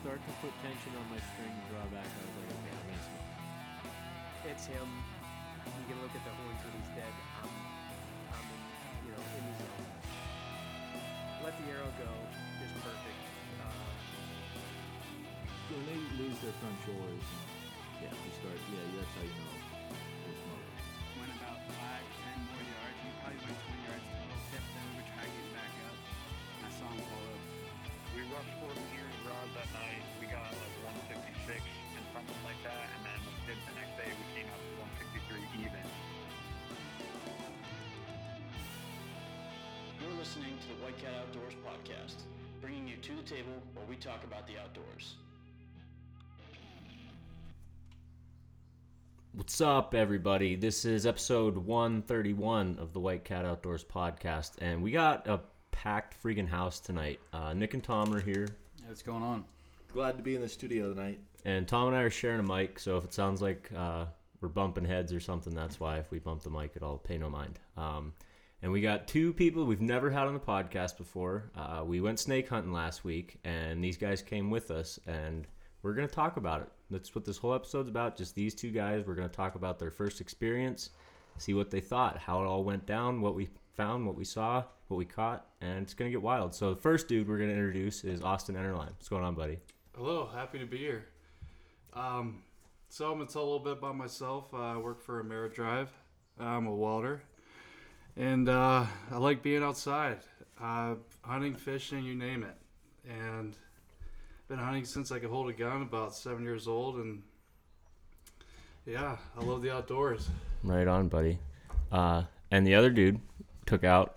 start to put tension on my string and draw back, I was like, okay, I'm gonna smoke. It's him. You can look at the horns when he's dead. I'm in the zone. Let the arrow go is perfect. When they lose their front shoulders, that's how you know they're smoking. Went about 5-10 more yards. He probably went 20 yards to a little dip, then we were trying to get back up. I saw him pull up. We rushed 40 years rods that night. We got like 166 and something like that, and then the next day we came up to 163 even. You're listening to the White Cat Outdoors podcast, bringing you to the table where we talk about the outdoors. What's up, everybody? This is episode 131 of the White Cat Outdoors podcast, and we got a packed freaking house tonight. Nick and Tom are here. What's going on? Glad to be in the studio tonight. And Tom and I are sharing a mic, so if it sounds like we're bumping heads or something, that's why. If we bump the mic at all, pay no mind. And we got two people we've never had on the podcast before. We went snake hunting last week, and these guys came with us, and we're going to talk about it. That's what this whole episode's about, just these two guys. We're going to talk about their first experience, see what they thought, how it all went down, what we found, what we saw, what we caught, and it's going to get wild. So the first dude we're going to introduce is Austin Enterline. What's going on, buddy? Hello. Happy to be here. So I'm going to tell a little bit about myself. I work for Amerit Drive. I'm a welder, and I like being outside, hunting, fishing, you name it. And been hunting since I could hold a gun, about 7 years old, and yeah, I love the outdoors. Right on, buddy. And the other dude took out,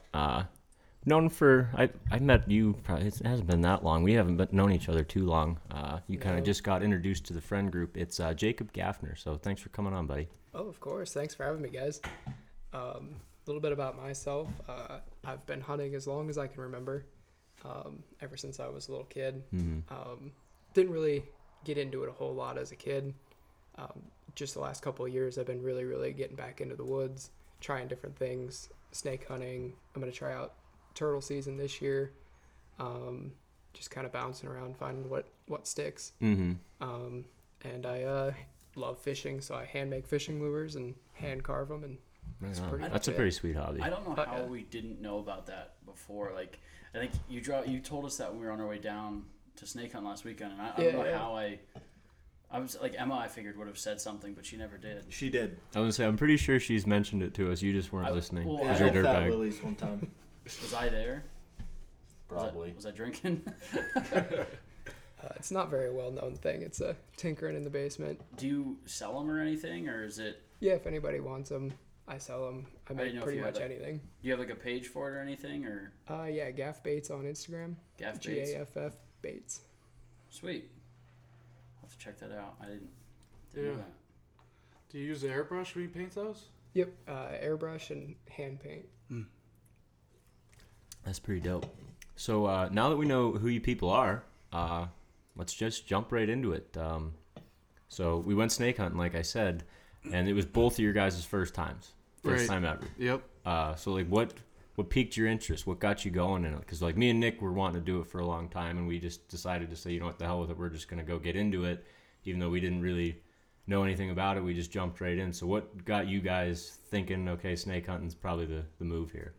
known for, I met you, probably, it hasn't been that long. We haven't known each other too long. You kind of just got introduced to the friend group. It's Jacob Gafner, so thanks for coming on, buddy. Oh, of course. Thanks for having me, guys. A little bit about myself. I've been hunting as long as I can remember. Ever since I was a little kid. Mm-hmm. Didn't really get into it a whole lot as a kid. Just the last couple of years, I've been really, really getting back into the woods, trying different things, snake hunting. I'm going to try out turtle season this year. Just kind of bouncing around, finding what sticks. Mm-hmm. And I love fishing, so I hand make fishing lures and hand carve them. And that's a pretty sweet hobby. I don't know how we didn't know about that before. Like, I think you told us that when we were on our way down to snake hunt last weekend, and I don't know how I was like, Emma, I figured would have said something, but she never did. She did. I was gonna say, I'm pretty sure she's mentioned it to us. You just weren't listening. Well, I helped out Willie's one time. Was I there? Probably. Was I drinking? It's not a very well-known thing. It's a tinkering in the basement. Do you sell them or anything, or is it? Yeah, if anybody wants them. I sell them. I make pretty much anything. Do you have like a page for it or anything, or? Yeah, Gaff Baits on Instagram. Gaff Baits. G-A-F-F Baits. Sweet. I'll have to check that out. I didn't know that. Do you use the airbrush when you paint those? Yep, airbrush and hand paint. Mm. That's pretty dope. So now that we know who you people are, let's just jump right into it. So we went snake hunting, like I said. And it was both of your guys' first time ever. Yep. So like, what piqued your interest? What got you going in it? Because like me and Nick were wanting to do it for a long time, and we just decided to say, you know what, the hell with it. We're just gonna go get into it, even though we didn't really know anything about it. We just jumped right in. So what got you guys thinking? Okay, snake hunting's probably the move here.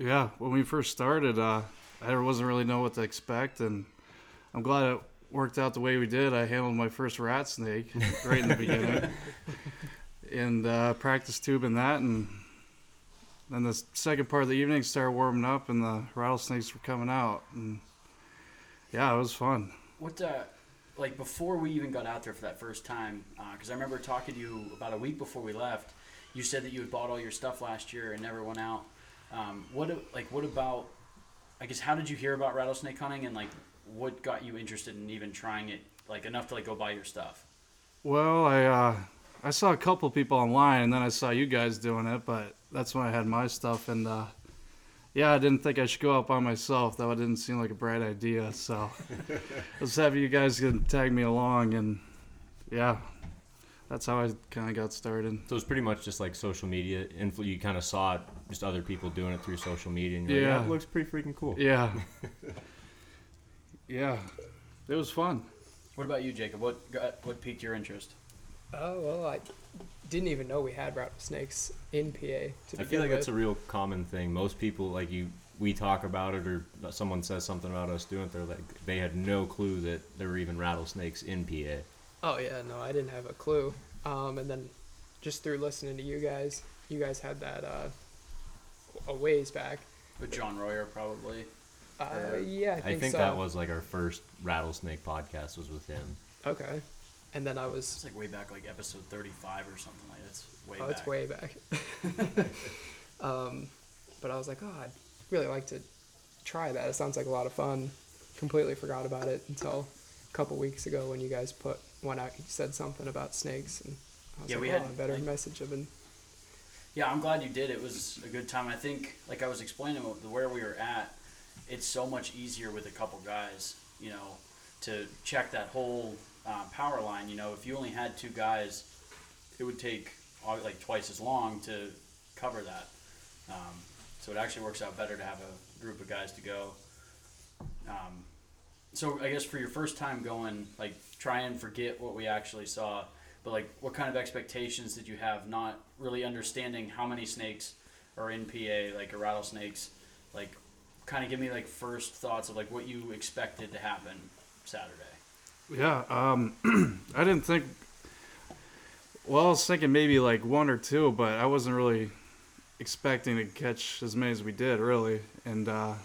Yeah. When we first started, I wasn't really know what to expect, and I'm glad it worked out the way we did. I handled my first rat snake right in the beginning. And practice tubing that, and then the second part of the evening started warming up, and the rattlesnakes were coming out, and yeah, it was fun. What like before we even got out there for that first time, because I remember talking to you about a week before we left. You said that you had bought all your stuff last year and never went out. What about? I guess how did you hear about rattlesnake hunting, and like what got you interested in even trying it, like enough to like go buy your stuff? Well, I saw a couple people online, and then I saw you guys doing it, but that's when I had my stuff, and I didn't think I should go out by myself. That didn't seem like a bright idea, so I was happy you guys could tag me along, and yeah, that's how I kind of got started. So it's pretty much just like social media, you kind of saw it, just other people doing it through social media, and you're like, it looks pretty freaking cool. Yeah. Yeah, it was fun. What about you, Jacob? What piqued your interest? Oh, well, I didn't even know we had rattlesnakes in PA. I feel like that's a real common thing. Most people, like we talk about it or someone says something about us doing it, they're like, they had no clue that there were even rattlesnakes in PA. Oh, yeah, no, I didn't have a clue. And then just through listening to you guys had that a ways back. With John Royer, probably. Yeah, I think so. That was like our first rattlesnake podcast was with him. Okay. And then it's like way back, like episode 35 or something like that. It's way back. But I was like, I'd really like to try that. It sounds like a lot of fun. Completely forgot about it until a couple weeks ago when you guys put one out. You said something about snakes, and I was I better message of an. Yeah, I'm glad you did. It was a good time. I think, like I was explaining where we were at, it's so much easier with a couple guys, you know, to check that whole power line. You know, if you only had two guys, it would take like twice as long to cover that. So it actually works out better to have a group of guys to go. So I guess for your first time going, like try and forget what we actually saw, but like what kind of expectations did you have? Not really understanding how many snakes are in PA, like a rattlesnakes, like kind of give me like first thoughts of like what you expected to happen Saturday. Yeah, I didn't think, well, I was thinking maybe like one or two, but I wasn't really expecting to catch as many as we did, really. And, I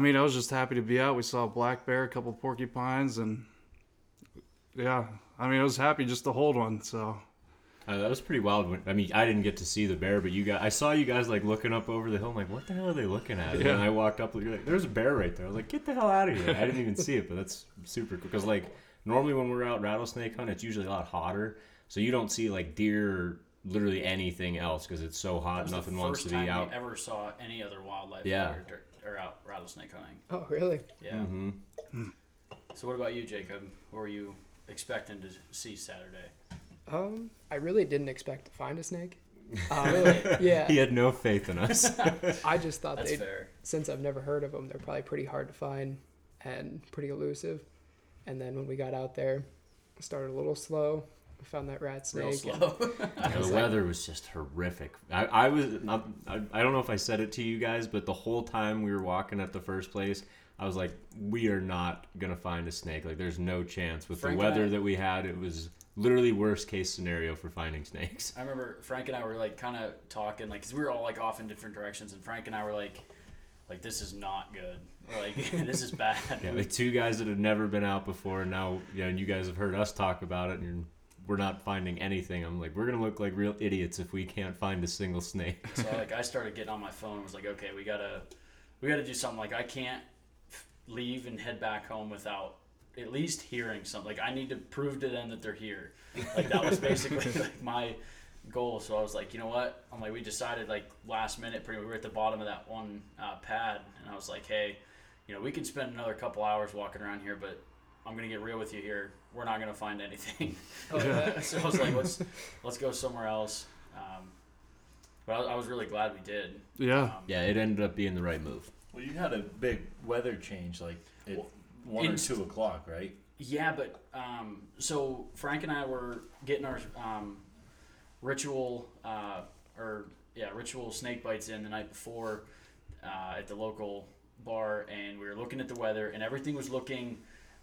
mean, I was just happy to be out. We saw a black bear, a couple of porcupines, and, yeah, I mean, I was happy just to hold one, so. That was pretty wild. I mean, I didn't get to see the bear, but I saw you guys like looking up over the hill. I'm like, what the hell are they looking at? Yeah. And I walked up, you're like, there's a bear right there. I was like, get the hell out of here. I didn't even see it, but that's super cool. Because like normally when we're out rattlesnake hunting, it's usually a lot hotter. So you don't see like deer or literally anything else because it's so hot. Nothing wants to be out. That's the first time I ever saw any other wildlife or out rattlesnake hunting. Oh, really? Yeah. Mm-hmm. So what about you, Jacob? What were you expecting to see Saturday? I really didn't expect to find a snake. Yeah. He had no faith in us. I just thought since I've never heard of them, they're probably pretty hard to find and pretty elusive. And then when we got out there, it started a little slow. We found that rat snake. Real slow. The weather was just horrific. I don't know if I said it to you guys, but the whole time we were walking at the first place, I was like, we are not going to find a snake. Like, there's no chance. With the weather that we had, it was literally worst case scenario for finding snakes. I remember Frank and I were like kind of talking, like, because we were all like off in different directions, and Frank and I were like this is not good. We're like, this is bad. Yeah, like two guys that had never been out before, and now, you know, and you guys have heard us talk about it, and we're not finding anything. I'm like, we're gonna look like real idiots if we can't find a single snake. So like, I started getting on my phone. And was like, okay, we gotta do something. Like, I can't leave and head back home without at least hearing something. Like, I need to prove to them that they're here. Like, that was basically like my goal. So I was like, you know what? I'm like, we decided like last minute, pretty much, we were at the bottom of that one pad, and I was like, hey, you know, we can spend another couple hours walking around here, but I'm gonna get real with you here. We're not gonna find anything. So I was like, let's go somewhere else. But I was really glad we did. Yeah. Yeah, it ended up being the right move. Well, you had a big weather change, like. 1 or 2 o'clock, right? Yeah, but so Frank and I were getting our ritual snake bites in the night before at the local bar, and we were looking at the weather, and everything was looking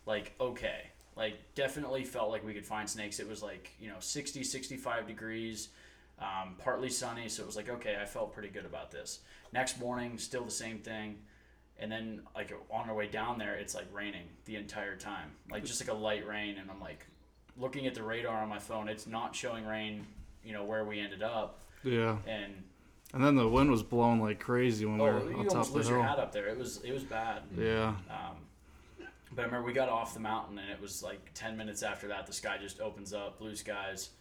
like okay, like definitely felt like we could find snakes. It was like, you know, 60, 65 degrees, partly sunny, so it was like okay, I felt pretty good about this. Next morning, still the same thing. And then, like, on our way down there, it's, like, raining the entire time. Like, just, like, a light rain. And I'm, like, looking at the radar on my phone. It's not showing rain, you know, where we ended up. Yeah. And then the wind was blowing like crazy when we were on top of the hill. You almost lose your hat up there. It was bad. Yeah. But I remember we got off the mountain, and it was, like, 10 minutes after that. The sky just opens up, blue skies.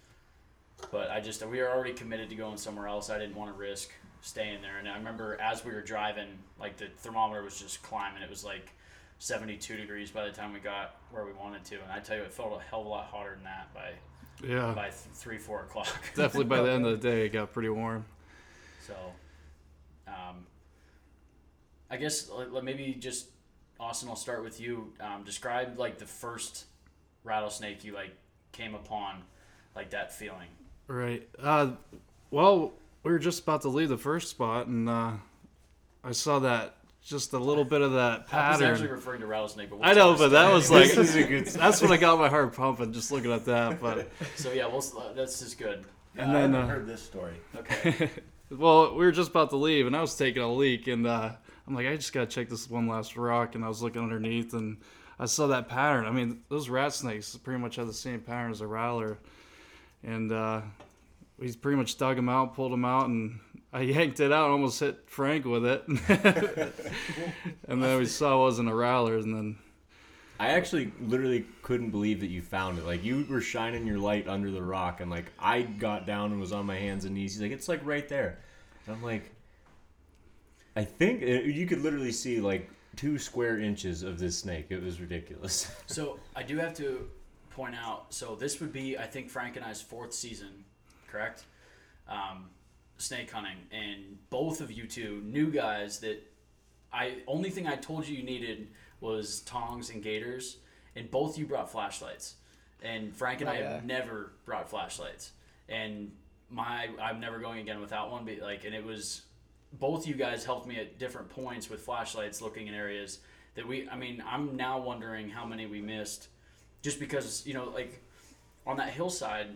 But we were already committed to going somewhere else. I didn't want to risk staying there. And I remember as we were driving, like the thermometer was just climbing. It was like 72 degrees by the time we got where we wanted to. And I tell you, it felt a hell of a lot hotter than that by 3-4 o'clock. Definitely by the end of the day, it got pretty warm. So, I guess maybe just Austin, I'll start with you. Describe like the first rattlesnake you like came upon, like that feeling. Right. Well, we were just about to leave the first spot, and I saw that just a little bit of that pattern. I was actually referring to rattlesnake, but we'll I know, but that was like that's when I got my heart pumping just looking at that. But so yeah, well, that's just good. And then I heard this story. Okay. Well, we were just about to leave, and I was taking a leak, and I'm like, I just gotta check this one last rock, and I was looking underneath, and I saw that pattern. I mean, those rat snakes pretty much have the same pattern as a rattler, and we pretty much dug them out, pulled them out, and I yanked it out and almost hit Frank with it. And then we saw it wasn't a rattler, and then I actually literally couldn't believe that you found it. Like, you were shining your light under the rock, and, like, I got down and was on my hands and knees. He's like, it's, like, right there. And I'm like, I think you could literally see, like, 2 square inches of this snake. It was ridiculous. So I do have to point out, so this would be, I think, Frank and I's 4th season, correct? Snake hunting. And both of you two new guys that only thing I told you you needed was tongs and gaiters, and both you brought flashlights. And Frank and I have never brought flashlights, and I'm never going again without one. But like, and it was both you guys helped me at different points with flashlights, looking in areas that I'm now wondering how many we missed, just because like on that hillside,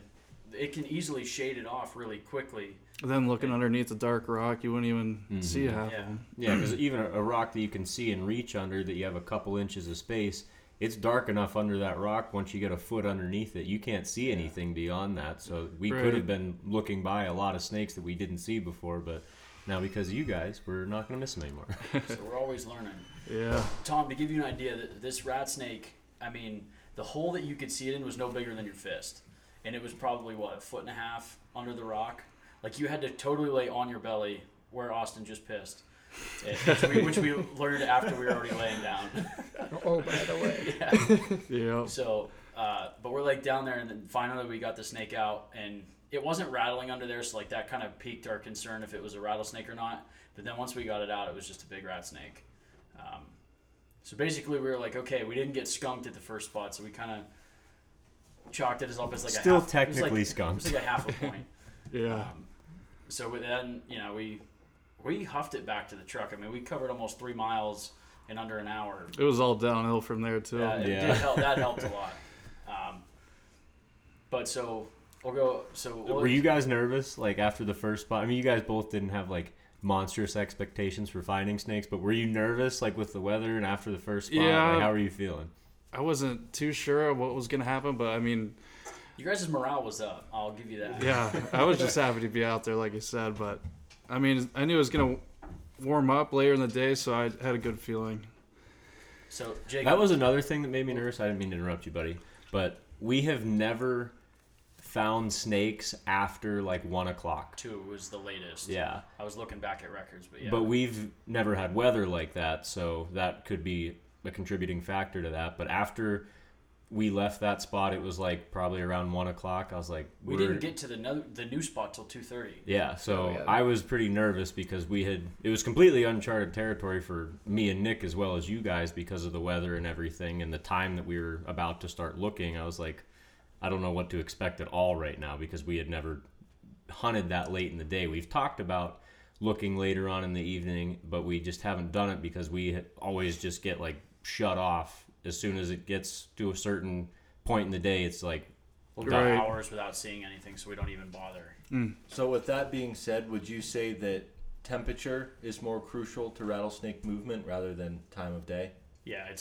it can easily shade it off really quickly. Then looking underneath the dark rock, you wouldn't even see it happen. Yeah, because even a rock that you can see and reach under, that you have a couple inches of space, it's dark enough under that rock. Once you get a foot underneath it, you can't see anything beyond that. So we could have been looking by a lot of snakes that we didn't see before, but now because of you guys, we're not going to miss them anymore. So we're always learning. Yeah. Tom, to give you an idea, this rat snake, the hole that you could see it in was no bigger than your fist. And it was probably, a foot and a half under the rock? Like, you had to totally lay on your belly where Austin just pissed, which we learned after we were already laying down. Oh, by the way. Yeah. So, but we're, down there, and then finally we got the snake out, and it wasn't rattling under there, so, that kind of piqued our concern if it was a rattlesnake or not. But then once we got it out, it was just a big rat snake. So basically we were okay, we didn't get skunked at the first spot, so we kind of chalked it as up as, still technically skunked. It was, a half a point. Yeah. So then, we huffed it back to the truck. We covered almost 3 miles in under an hour. It was all downhill from there, too. It did help. That helped a lot. But so we'll go. So were you guys nervous, after the first spot? You guys both didn't have, monstrous expectations for finding snakes, but were you nervous, with the weather and after the first spot? Yeah. How were you feeling? I wasn't too sure what was going to happen, but, you guys' morale was up. I'll give you that. Yeah, I was just happy to be out there, like I said. But, I knew it was going to warm up later in the day, so I had a good feeling. So, Jacob, that was another thing that made me nervous. I didn't mean to interrupt you, buddy. But we have never found snakes after, 1 o'clock. 2 was the latest. Yeah. I was looking back at records, but yeah. But we've never had weather like that, so that could be a contributing factor to that. But after we left that spot, it was probably around 1 o'clock. I was like, we didn't get to the new spot till 2:30. Yeah, so I was pretty nervous because it was completely uncharted territory for me and Nick as well as you guys because of the weather and everything and the time that we were about to start looking. I was like, I don't know what to expect at all right now because we had never hunted that late in the day. We've talked about looking later on in the evening, but we just haven't done it because we always just get shut off. As soon as it gets to a certain point in the day, it's we'll go hours without seeing anything, so we don't even bother. Mm. So with that being said, would you say that temperature is more crucial to rattlesnake movement rather than time of day? Yeah, I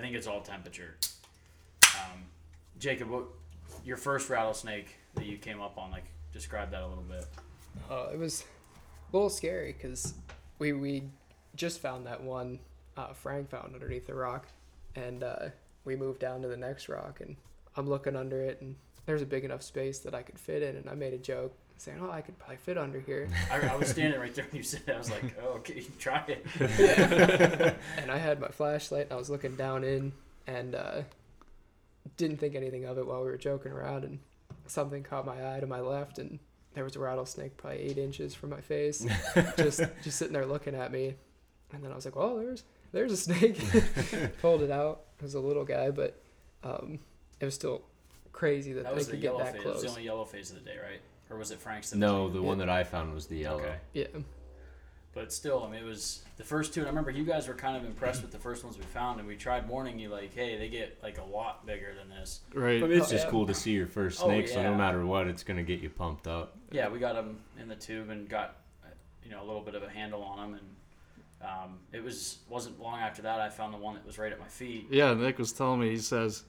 think it's all temperature. Jacob, your first rattlesnake that you came up on, describe that a little bit. It was a little scary because we just found that one Frank found underneath the rock. And we moved down to the next rock, and I'm looking under it, and there's a big enough space that I could fit in. And I made a joke saying, "Oh, I could probably fit under here." I was standing right there when you said it. I was like, "Oh, okay, try it." Yeah. And I had my flashlight, and I was looking down in, and didn't think anything of it while we were joking around. And something caught my eye to my left, and there was a rattlesnake probably 8 inches from my face, just sitting there looking at me. And then I was like, "Oh, there's." there's a snake. Pulled it out. It was a little guy, but it was still crazy that they could get that close. That was the only yellow phase of the day, right? Or was it Frank's? That no, the one that I found was the yellow. Okay. Yeah. But still, I mean, it was the first two. And I remember you guys were kind of impressed with the first ones we found. And we tried warning you, like, hey, they get, like, a lot bigger than this. Right. But it's just cool to see your first snake. So no matter what, it's going to get you pumped up. Yeah, we got them in the tube and got, you know, a little bit of a handle on them. And it wasn't long after that I found the one that was right at my feet. Yeah, Nick was telling me, he says,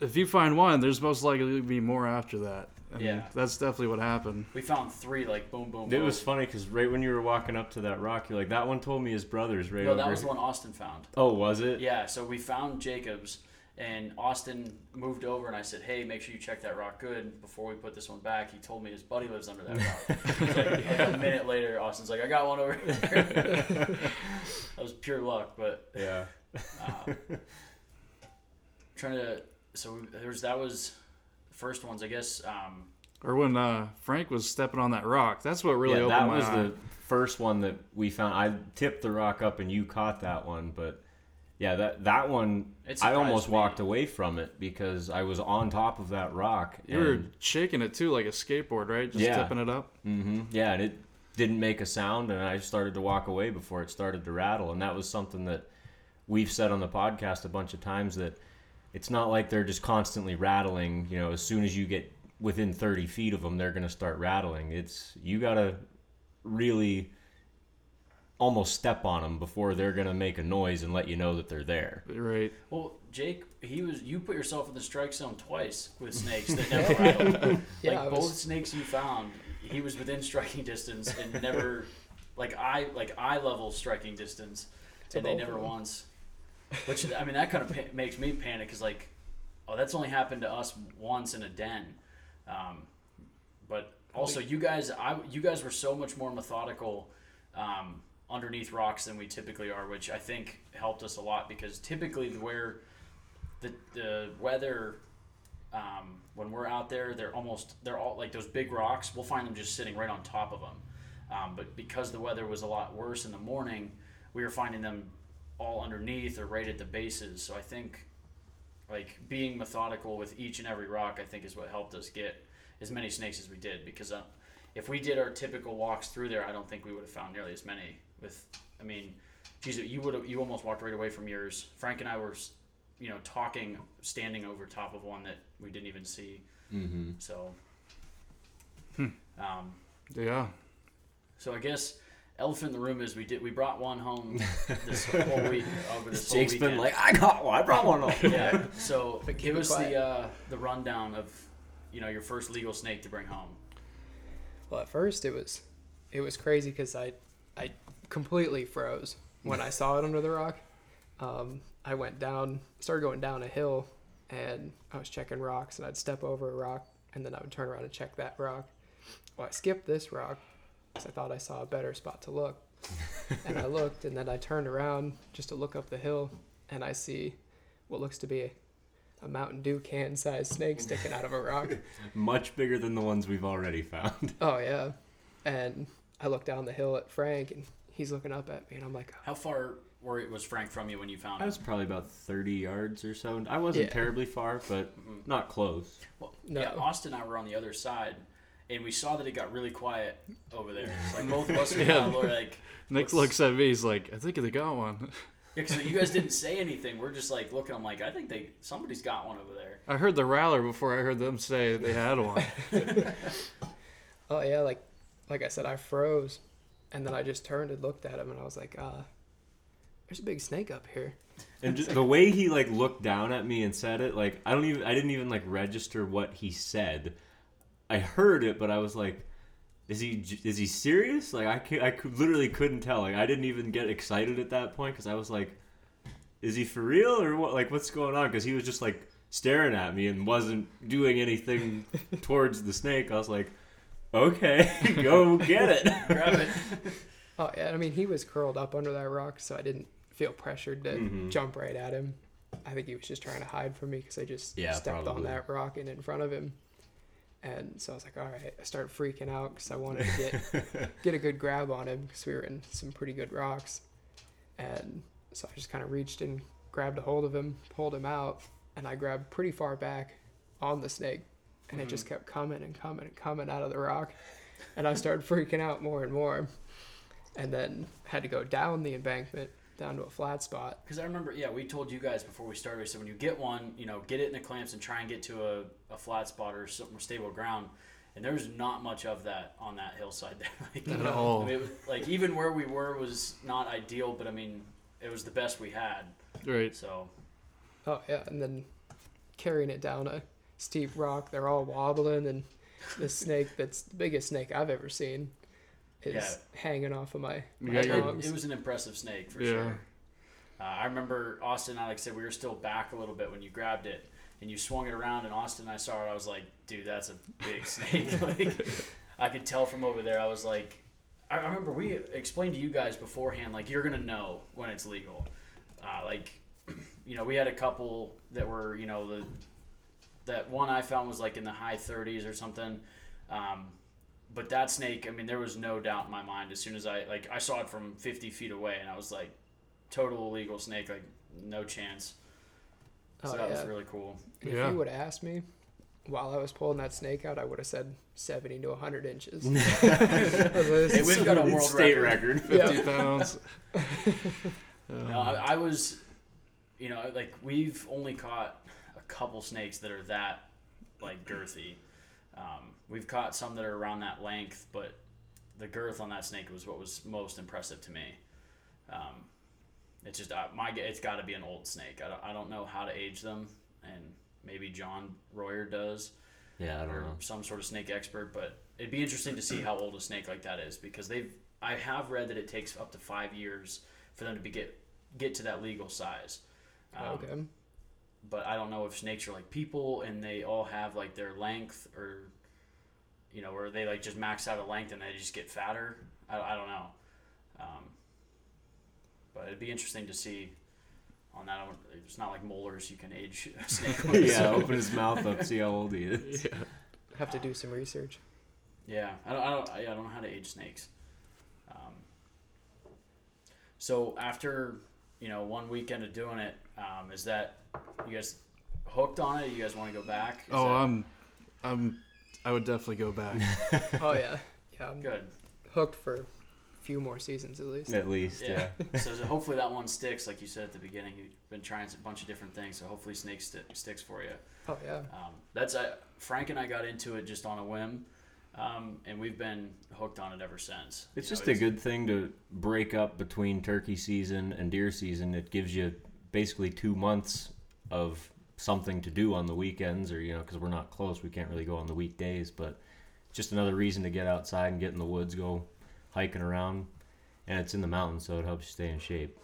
if you find one, there's most likely to be more after that. I mean, that's definitely what happened. We found three, like, boom, boom, boom. It was funny because right when you were walking up to that rock, you're like, that one told me his brother's right over. No, that was the one Austin found. Oh, was it? Yeah, so we found Jacob's, and Austin moved over, and I said, hey, make sure you check that rock good before we put this one back. He told me his buddy lives under that rock. Like, a minute later, Austin's like, I got one over here. That was pure luck, but... Yeah. That was... First ones, I guess. Or when Frank was stepping on that rock, that's what really opened my eye. That was the first one that we found. I tipped the rock up, and you caught that one. But yeah, that one, I almost walked away from it because I was on top of that rock. You were shaking it too, like a skateboard, right? Just tipping it up. Mm-hmm. Yeah, and it didn't make a sound, and I started to walk away before it started to rattle. And that was something that we've said on the podcast a bunch of times that. It's not like they're just constantly rattling, you know, as soon as you get within 30 feet of them, they're going to start rattling. You got to really almost step on them before they're going to make a noise and let you know that they're there. Right. Well, Jake, you put yourself in the strike zone twice with snakes that never rattled. Both snakes you found, he was within striking distance and never, like eye level striking distance, and they never once... Which, I mean, that kind of makes me panic because, like, that's only happened to us once in a den. But also, you guys were so much more methodical underneath rocks than we typically are, which I think helped us a lot because typically where the weather, when we're out there, they're all, like, those big rocks, we'll find them just sitting right on top of them. But because the weather was a lot worse in the morning, we were finding them all underneath or right at the bases. So I think, like, being methodical with each and every rock, I think is what helped us get as many snakes as we did, because if we did our typical walks through there, I don't think we would have found nearly as many. You almost walked right away from yours. Frank and I were, you know, talking, standing over top of one that we didn't even see. Mm-hmm. So, yeah. So I guess, elephant in the room is we brought one home this whole week. Jake's been like, I got one. I brought one home. Yeah. So give us the rundown of, you know, your first legal snake to bring home. Well, at first it was crazy because I completely froze when I saw it under the rock. I started going down a hill, and I was checking rocks, and I'd step over a rock, and then I would turn around and check that rock. Well, I skipped this rock. I thought I saw a better spot to look, and I looked, and then I turned around just to look up the hill, and I see what looks to be a Mountain Dew can-sized snake sticking out of a rock. Much bigger than the ones we've already found. Oh, yeah. And I looked down the hill at Frank, and he's looking up at me, and I'm like... How far was Frank from you when you found him? I was probably about 30 yards or so. I wasn't terribly far, but not close. Well, no. Yeah, Austin and I were on the other side. And we saw that it got really quiet over there. It's like both of us were like... Nick looks at me, he's like, I think they got one. Yeah, because you guys didn't say anything. We're just like looking, I'm like, I think somebody's got one over there. I heard the rattler before I heard them say they had one. Oh, yeah, like I said, I froze. And then I just turned and looked at him, and I was like, there's a big snake up here. And just the way he, like, looked down at me and said it, like, I didn't even, like, register what he said. I heard it, but I was like, "Is he serious?" Like I literally couldn't tell. Like I didn't even get excited at that point because I was like, "Is he for real or what? Like what's going on?" Because he was just like staring at me and wasn't doing anything towards the snake. I was like, "Okay, go get it, grab it." Oh yeah, I mean he was curled up under that rock, so I didn't feel pressured to jump right at him. I think he was just trying to hide from me because I just stepped on that rock and in front of him. And so I was like, all right, I started freaking out because I wanted to get a good grab on him because we were in some pretty good rocks. And so I just kind of reached and grabbed a hold of him, pulled him out, and I grabbed pretty far back on the snake. And it just kept coming and coming and coming out of the rock. And I started freaking out more and more. And then had to go down the embankment, down to a flat spot. Because I remember, yeah, we told you guys before we started, so when you get one, you know, get it in the clamps and try and get to a flat spot or something stable ground. And there was not much of that on that hillside there. Like, at all. I mean, it was, like, even where we were was not ideal, but, I mean, it was the best we had. Right. So. Oh, yeah, and then carrying it down a steep rock, they're all wobbling, and the snake that's the biggest snake I've ever seen is hanging off of my tongs. It was an impressive snake for sure. I remember Austin and I, like I said, we were still back a little bit when you grabbed it, and you swung it around, and Austin and I saw it. I was like, dude, that's a big snake. Like, I could tell from over there. I was like, I remember we explained to you guys beforehand, like, you're going to know when it's legal. Like, you know, we had a couple that were, you know, that one I found was like in the high 30s or something. But that snake, I mean, there was no doubt in my mind. As soon as I saw it from 50 feet away, and I was like, total illegal snake, like, no chance. So that was really cool. If you would have asked me while I was pulling that snake out, I would have said 70 to 100 inches. We've got a world state record. 50 pounds. No, I was, you know, like, we've only caught a couple snakes that are that, like, girthy. We've caught some that are around that length, but the girth on that snake was what was most impressive to me. It's just it's got to be an old snake. I don't know how to age them, and maybe John Royer does. Yeah, I don't know. Some sort of snake expert, but it'd be interesting to see how old a snake like that is, because I have read that it takes up to 5 years for them to get to that legal size. Okay. But I don't know if snakes are like people and they all have like their length, or, you know, where they like just max out a length and they just get fatter. I don't know. But it'd be interesting to see on that. It's not like molars you can age a snake with. Open his mouth up, see how old he is. Yeah. Have to do some research. Yeah, I don't know how to age snakes. So after, you know, one weekend of doing it, is that you guys hooked on it? You guys want to go back? I would definitely go back. Oh yeah, I'm good. Hooked for a few more seasons at least. Yeah. So hopefully that one sticks, like you said at the beginning. You've been trying a bunch of different things, so hopefully snake sticks for you. Oh yeah. Frank and I got into it just on a whim. And we've been hooked on it ever since. It's a good thing to break up between turkey season and deer season. It gives you basically 2 months of something to do on the weekends, or, you know, because we're not close, we can't really go on the weekdays. But just another reason to get outside and get in the woods, go hiking around. And it's in the mountains, so it helps you stay in shape.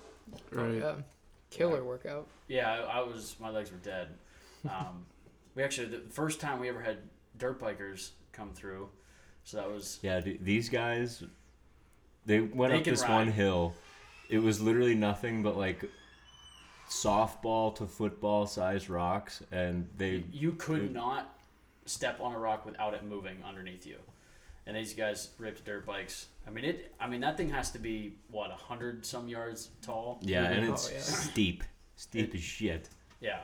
Right. Yeah. Killer workout. Yeah, my legs were dead. We actually, the first time we ever had dirt bikers come through, so that was... Yeah, these guys, they went up this one hill. It was literally nothing but, like, softball to football-sized rocks, and they... You could not step on a rock without it moving underneath you. And these guys ripped dirt bikes. I mean, that thing has to be, what, 100-some yards tall? Yeah, and it's steep. Steep as shit. Yeah.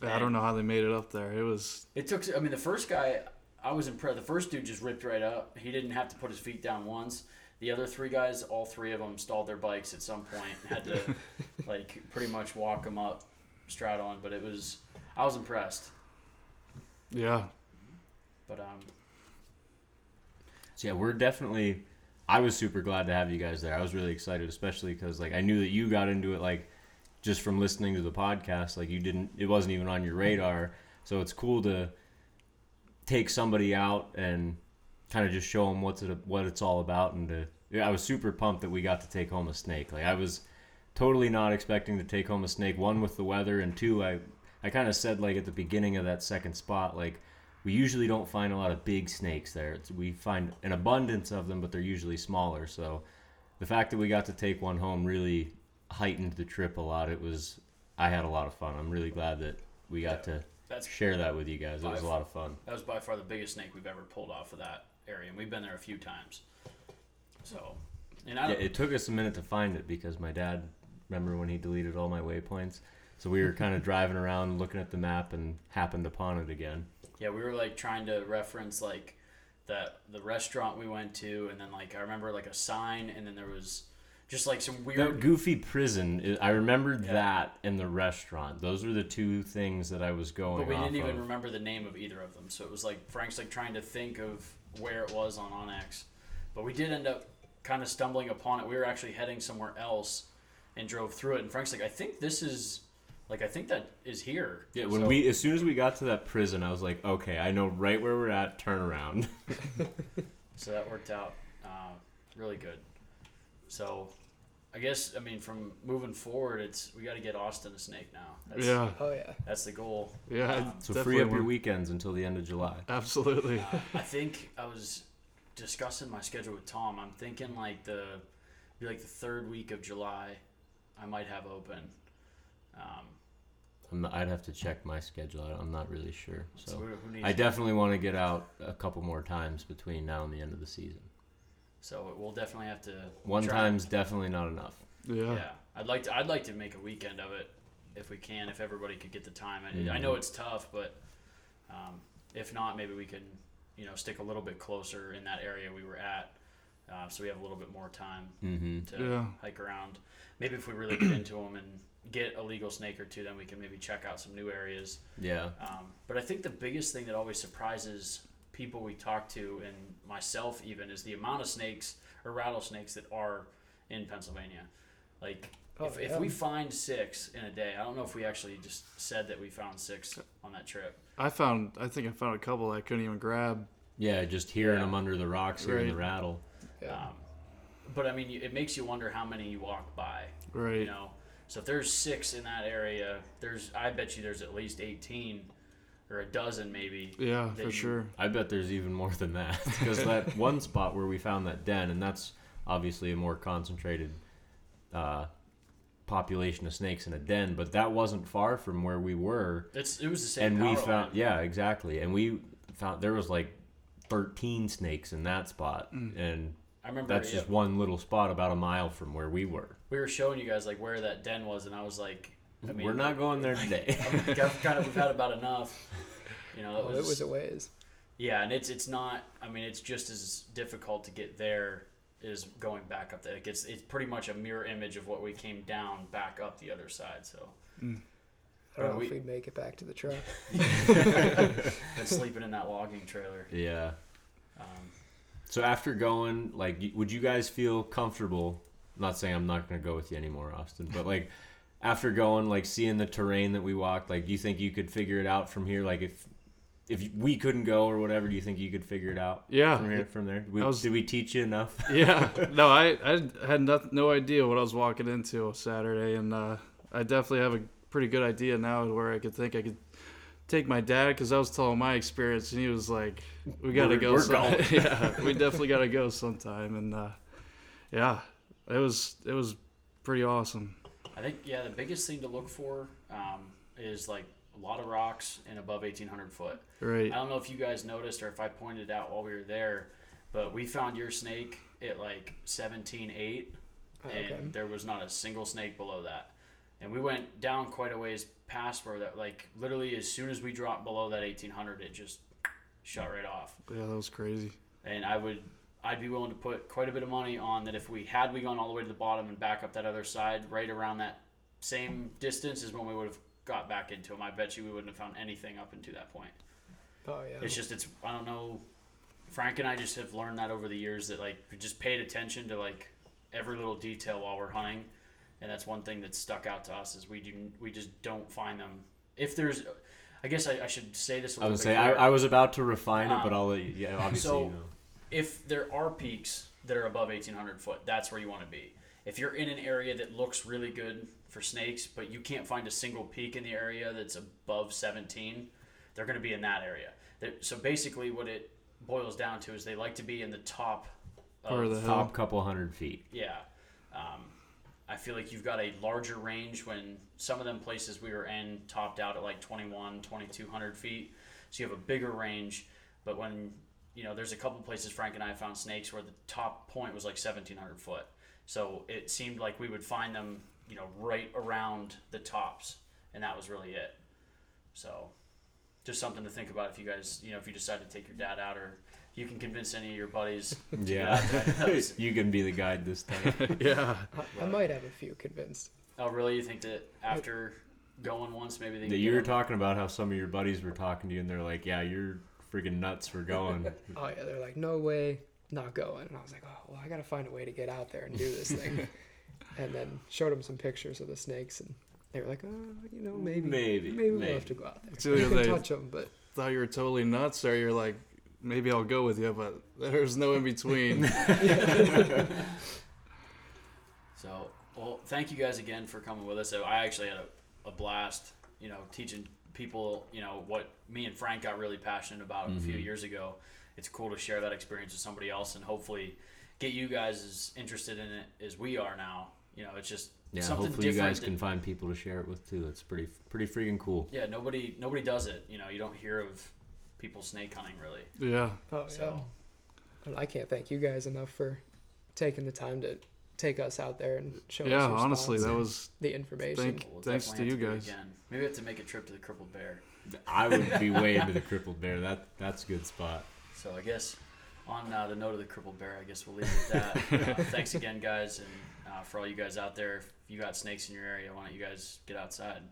I don't know how they made it up there. It was... the first guy... I was impressed. The first dude just ripped right up. He didn't have to put his feet down once. The other three guys, all three of them, stalled their bikes at some point and had to, like, pretty much walk them up, stride on. But I was impressed. Yeah. But, So, yeah, we're definitely... I was super glad to have you guys there. I was really excited, especially because, like, I knew that you got into it, like, just from listening to the podcast. Like, you didn't... It wasn't even on your radar. So, it's cool to... take somebody out and kind of just show them what it's all about, I was super pumped that we got to take home a snake. Like, I was totally not expecting to take home a snake. One, with the weather, and two, I kind of said, like, at the beginning of that second spot, like, we usually don't find a lot of big snakes there. We find an abundance of them, but they're usually smaller. So the fact that we got to take one home really heightened the trip a lot. I had a lot of fun. I'm really glad that we got to. Share that with you guys. It was a lot of fun. That was by far the biggest snake we've ever pulled off of that area, and we've been there a few times. So, it took us a minute to find it because my dad remember when he deleted all my waypoints. So we were kind of driving around looking at the map and happened upon it again. Yeah, we were like trying to reference like the restaurant we went to, and then like I remember like a sign, and then there was just like some weird that goofy prison. I remembered that and the restaurant. Those were the two things that I was going. But we didn't even remember the name of either of them. So it was like Frank's like trying to think of where it was on Onyx, but we did end up kind of stumbling upon it. We were actually heading somewhere else and drove through it. And Frank's like, I think this is. Like, I think that is here. Yeah, when we as soon as we got to that prison, I was like, okay, I know right where we're at, turn around. So that worked out really good. So I guess, I mean, from moving forward, it's we got to get Austin a snake now. That's, yeah. Oh, yeah. That's the goal. Yeah. So free up your weekends until the end of July. Absolutely. I think I was discussing my schedule with Tom. I'm thinking like the third week of July I might have open. I'd have to check my schedule. I'm not really sure. So I definitely want to get out a couple more times between now and the end of the season. So we'll definitely have to. One time's definitely not enough. Yeah. Yeah. I'd like to make a weekend of it if we can. If everybody could get the time. I know it's tough, but if not, maybe we can, you know, stick a little bit closer in that area we were at, so we have a little bit more time to hike around. Maybe if we really get into them and get a legal snake or two, then we can maybe check out some new areas. Yeah. But I think the biggest thing that always surprises people we talk to, and myself even, is the amount of snakes or rattlesnakes that are in Pennsylvania. Like, if we find 6 in a day, I don't know if we actually just said that we found 6 on that trip. I think I found a couple I couldn't even grab. Yeah, just hearing them under the rocks, hearing the rattle. Yeah. But I mean, it makes you wonder how many you walk by. Right. You know. So if there's 6 in that area, I bet you there's at least 18 or a dozen maybe. Yeah, for sure. I bet there's even more than that, because that one spot where we found that den, and that's obviously a more concentrated population of snakes in a den, but that wasn't far from where we were. It was the same. And we found exactly, and we found there was like 13 snakes in that spot, and I remember that's just one little spot about a mile from where we were. We were showing you guys like where that den was, and I was like, I mean, we're not going there today. We've had about enough. You know, it was a ways. Yeah, and it's not. I mean, it's just as difficult to get there as going back up there. Like it's pretty much a mirror image of what we came down back up the other side. So I don't know if we'd make it back to the truck. And sleeping in that logging trailer. Yeah. So after going, like, would you guys feel comfortable? I'm not saying I'm not going to go with you anymore, Austin, but like after going, like seeing the terrain that we walked, like, do you think you could figure it out from here? Like if we couldn't go or whatever, do you think you could figure it out? Yeah. From there? Did we teach you enough? Yeah. No, I had no idea what I was walking into Saturday, and I definitely have a pretty good idea now where I could take my dad, because I was telling my experience, and he was like, we got to go. Yeah, we definitely got to go sometime. And it was pretty awesome. I think, the biggest thing to look for is like a lot of rocks and above 1,800 foot. Right. I don't know if you guys noticed or if I pointed out while we were there, but we found your snake at like 17.8, and there was not a single snake below that. And we went down quite a ways past where that, like, literally as soon as we dropped below that 1,800, it just shut right off. Yeah, that was crazy. And I'd be willing to put quite a bit of money on that if we gone all the way to the bottom and back up that other side, right around that same distance is when we would have got back into them. I bet you we wouldn't have found anything up until that point. Oh, yeah. It's I don't know. Frank and I just have learned that over the years that, like, we just paid attention to, like, every little detail while we're hunting. And that's one thing that's stuck out to us is we just don't find them. If there's, I guess I should say this a little bit. I was about to refine it, but I'll let you, obviously. So if there are peaks that are above 1,800 foot, that's where you want to be. If you're in an area that looks really good for snakes, but you can't find a single peak in the area that's above 17, they're going to be in that area. So basically what it boils down to is they like to be in the top. Or the top couple 100 feet. Yeah. I feel like you've got a larger range when some of them places we were in topped out at like 2,200 feet. So you have a bigger range. But when, you know, there's a couple places Frank and I found snakes where the top point was like 1,700 foot. So it seemed like we would find them you know, right around the tops, and that was really it. So just something to think about if you guys, you know, if you decide to take your dad out, or you can convince any of your buddies. Yeah. You can be the guide this time. Yeah. I might have a few convinced. Oh, really? You think that after going once, maybe they can... You were talking about how some of your buddies were talking to you, and they're like, yeah, you're freaking nuts for going. Oh, yeah. They're like, no way, not going. And I was like, oh, well, I got to find a way to get out there and do this thing. And then showed them some pictures of the snakes, and they were like, oh, you know, maybe we'll have to go out there. So you can touch them, but... thought you were totally nuts, or you're like, maybe I'll go with you, but there's no in between. So, well, thank you guys again for coming with us. I actually had a blast, you know, teaching people, you know, what me and Frank got really passionate about a few years ago. It's cool to share that experience with somebody else and hopefully get you guys as interested in it as we are now. You know, it's just something different. Hopefully you guys can find people to share it with too. It's pretty freaking cool. Yeah, nobody does it. You know, you don't hear of people snake hunting, really. Yeah. Oh, so yeah. I can't thank you guys enough for taking the time to take us out there and show us your honestly, that was the information. Thanks to you guys. Again. Maybe I have to make a trip to the Crippled Bear. I would be way into the Crippled Bear. That's a good spot. So I guess on the note of the Crippled Bear, I guess we'll leave it at that. Thanks again, guys, and for all you guys out there, if you got snakes in your area, why don't you guys get outside?